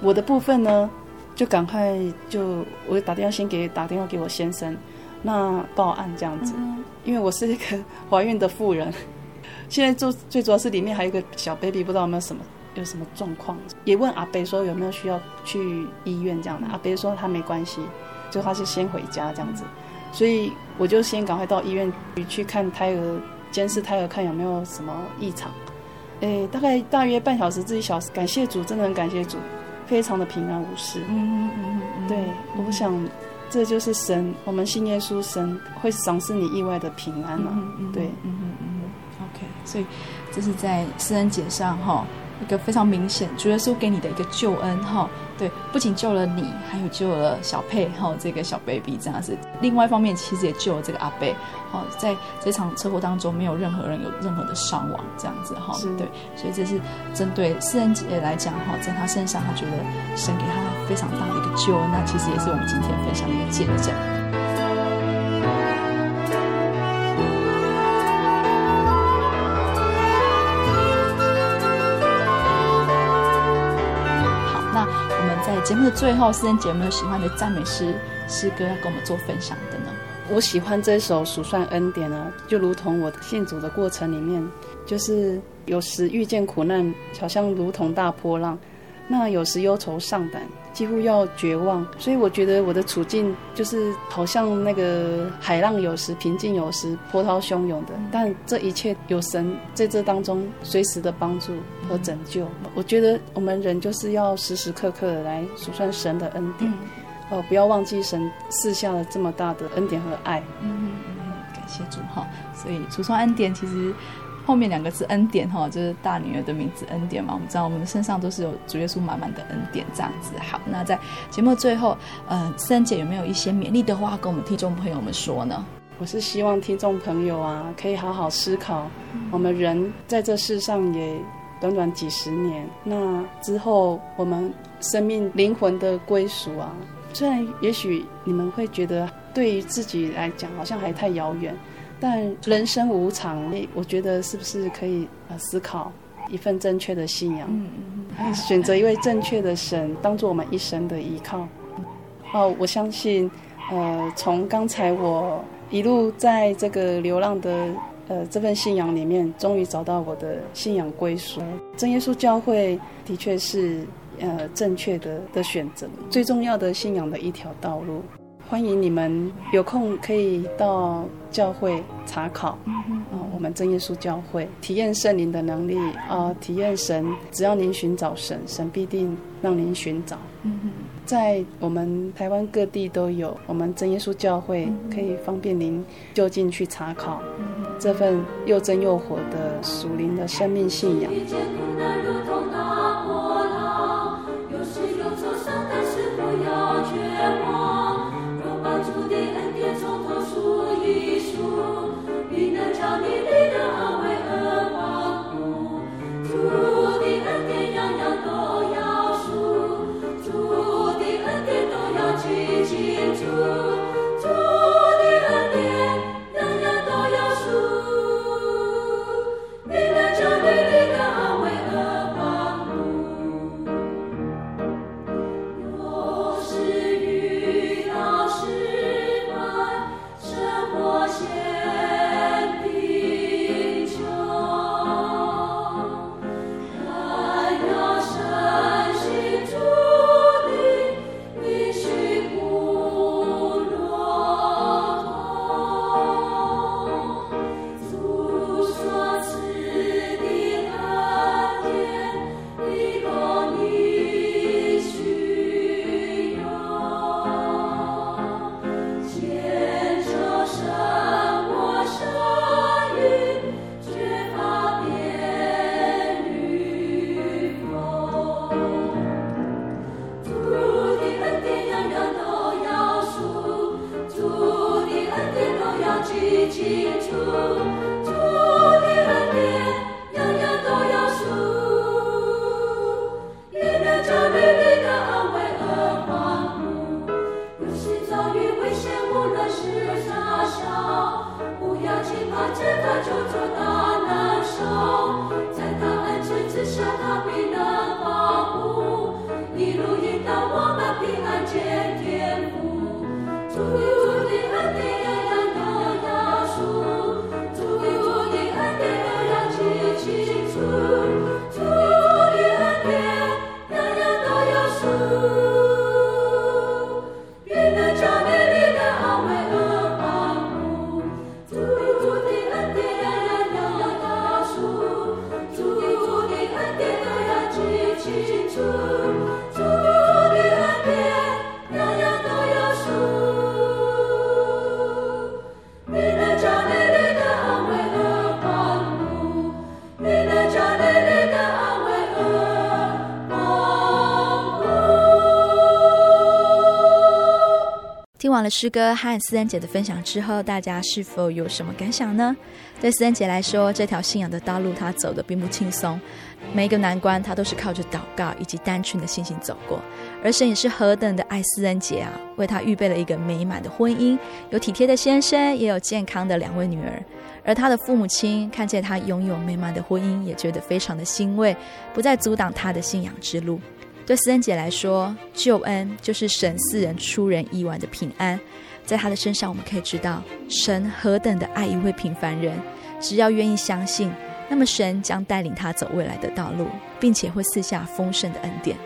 我的部分呢，就赶快就我打电话先给打电话给我先生，那报案这样子，因为我是一个怀孕的妇人，现在就最主要是里面还有一个小 baby， 不知道有没有什么有什么状况，也问阿伯说有没有需要去医院这样的，阿伯说他没关系，就他是先回家这样子，所以我就先赶快到医院去看胎儿，监视胎儿看有没有什么异常。诶，大概大约半小时至一小时，感谢主，真的很感谢主，非常的平安无事。嗯嗯嗯，对，我想这就是神，我们信耶稣，神会赏赐你意外的平安啊。嗯嗯嗯、对，嗯嗯嗯 ，OK， 所以这是在施恩节上哈、哦、一个非常明显主耶稣给你的一个救恩哈、哦。对，不仅救了你，还有救了小佩哈、哦、这个小 baby 这样子。另外一方面，其实也救了这个阿贝。好、哦，在这场车祸当中，没有任何人有任何的伤亡这样子哈、哦。对，所以这是针对施恩节来讲哈、哦，在他身上，他觉得神给他非常大的一个救恩，那其实也是我们今天分享的一个见证。节目的最后，施恩姐妹有喜欢的赞美诗诗歌要跟我们做分享的呢？我喜欢这首《数算恩典》啊，就如同我信主的过程里面，就是有时遇见苦难，好像如同大波浪；那有时忧愁上胆，几乎要绝望。所以我觉得我的处境就是好像那个海浪，有时平静，有时波涛汹涌的。但这一切有神在这当中随时的帮助和拯救。我觉得我们人就是要时时刻刻的来数算神的恩典、嗯呃、不要忘记神赐下了这么大的恩典和爱。嗯，感谢主哈。所以数算恩典其实后面两个字恩典就是大女儿的名字恩典嘛，我们知道我们身上都是有主耶稣满满的恩典这样子。好，那在节目最后呃，施恩姐有没有一些勉励的话跟我们听众朋友们说呢？我是希望听众朋友啊可以好好思考、嗯、我们人在这世上也短短几十年，那之后我们生命灵魂的归属啊，虽然也许你们会觉得对于自己来讲好像还太遥远，但人生无常，我觉得是不是可以思考一份正确的信仰、嗯、选择一位正确的神当作我们一生的依靠、哦、我相信呃，从刚才我一路在这个流浪的呃这份信仰里面，终于找到我的信仰归属。真耶稣教会的确是呃正确的的选择，最重要的信仰的一条道路。欢迎你们有空可以到教会查考、嗯呃、我们真耶稣教会体验圣灵的能力、呃、体验神，只要您寻找神，神必定让您寻找、嗯、在我们台湾各地都有我们真耶稣教会、嗯、可以方便您就近去查考、嗯、这份又真又活的属灵的生命信仰。主的恩典样样都要数，主的恩典样样都要数，你能将你的安慰听完了诗歌和思恩姐的分享之后，大家是否有什么感想呢？对思恩姐来说，这条信仰的道路她走得并不轻松，每一个难关她都是靠着祷告以及单纯的信心走过，而神也是何等的爱思恩姐啊，为她预备了一个美满的婚姻，有体贴的先生，也有健康的两位女儿。而她的父母亲看见她拥有美满的婚姻，也觉得非常的欣慰，不再阻挡她的信仰之路。对思恩姐来说，救恩就是神赐人出人意外的平安。在她的身上，我们可以知道神何等的爱一位平凡人，只要愿意相信，那么神将带领她走未来的道路，并且会赐下丰盛的恩典。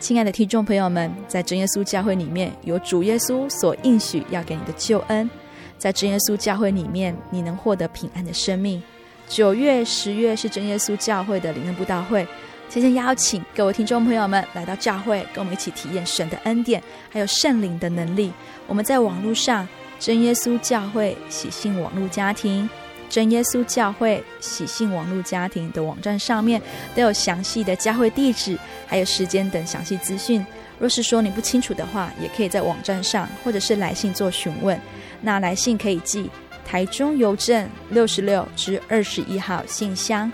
亲爱的听众朋友们，在真耶稣教会里面，有主耶稣所应许要给你的救恩。在真耶稣教会里面，你能获得平安的生命。九月、十月是真耶稣教会的灵恩布道会，今天邀请各位听众朋友们来到教会，跟我们一起体验神的恩典还有圣灵的能力。我们在网络上真耶稣教会喜信网络家庭，真耶稣教会喜信网络家庭的网站上面都有详细的教会地址还有时间等详细资讯。若是说你不清楚的话，也可以在网站上或者是来信做询问。那来信可以寄台中邮政六十六至二十一号信箱，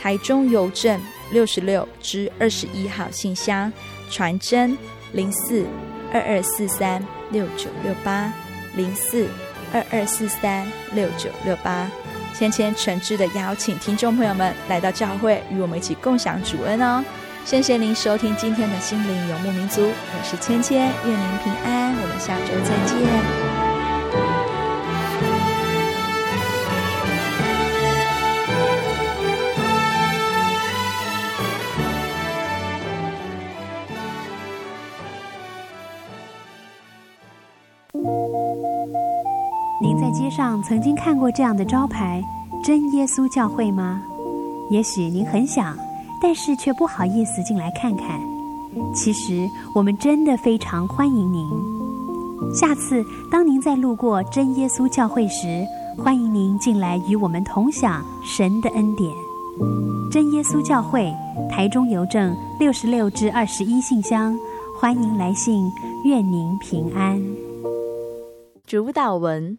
台中邮政六十六至二十一号信箱，传真零四二二四三六九六八零四二二四三六九六八。千千诚挚的邀请听众朋友们来到教会，与我们一起共享主恩哦！谢谢您收听今天的心灵游牧民族，我是千千，愿您平安，我们下周再见。您在街上曾经看过这样的招牌“真耶稣教会”吗？也许您很想，但是却不好意思进来看看。其实我们真的非常欢迎您。下次当您在路过真耶稣教会时，欢迎您进来与我们同享神的恩典。真耶稣教会，台中邮政六十六至二十一信箱，欢迎来信，愿您平安。主导文：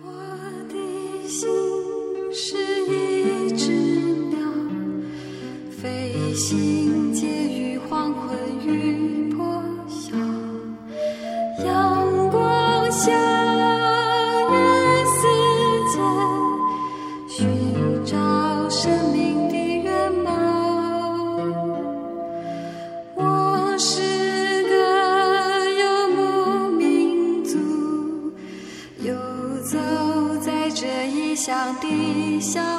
我的心是一只鸟，飞行介于黄昏与破晓，阳光下地下。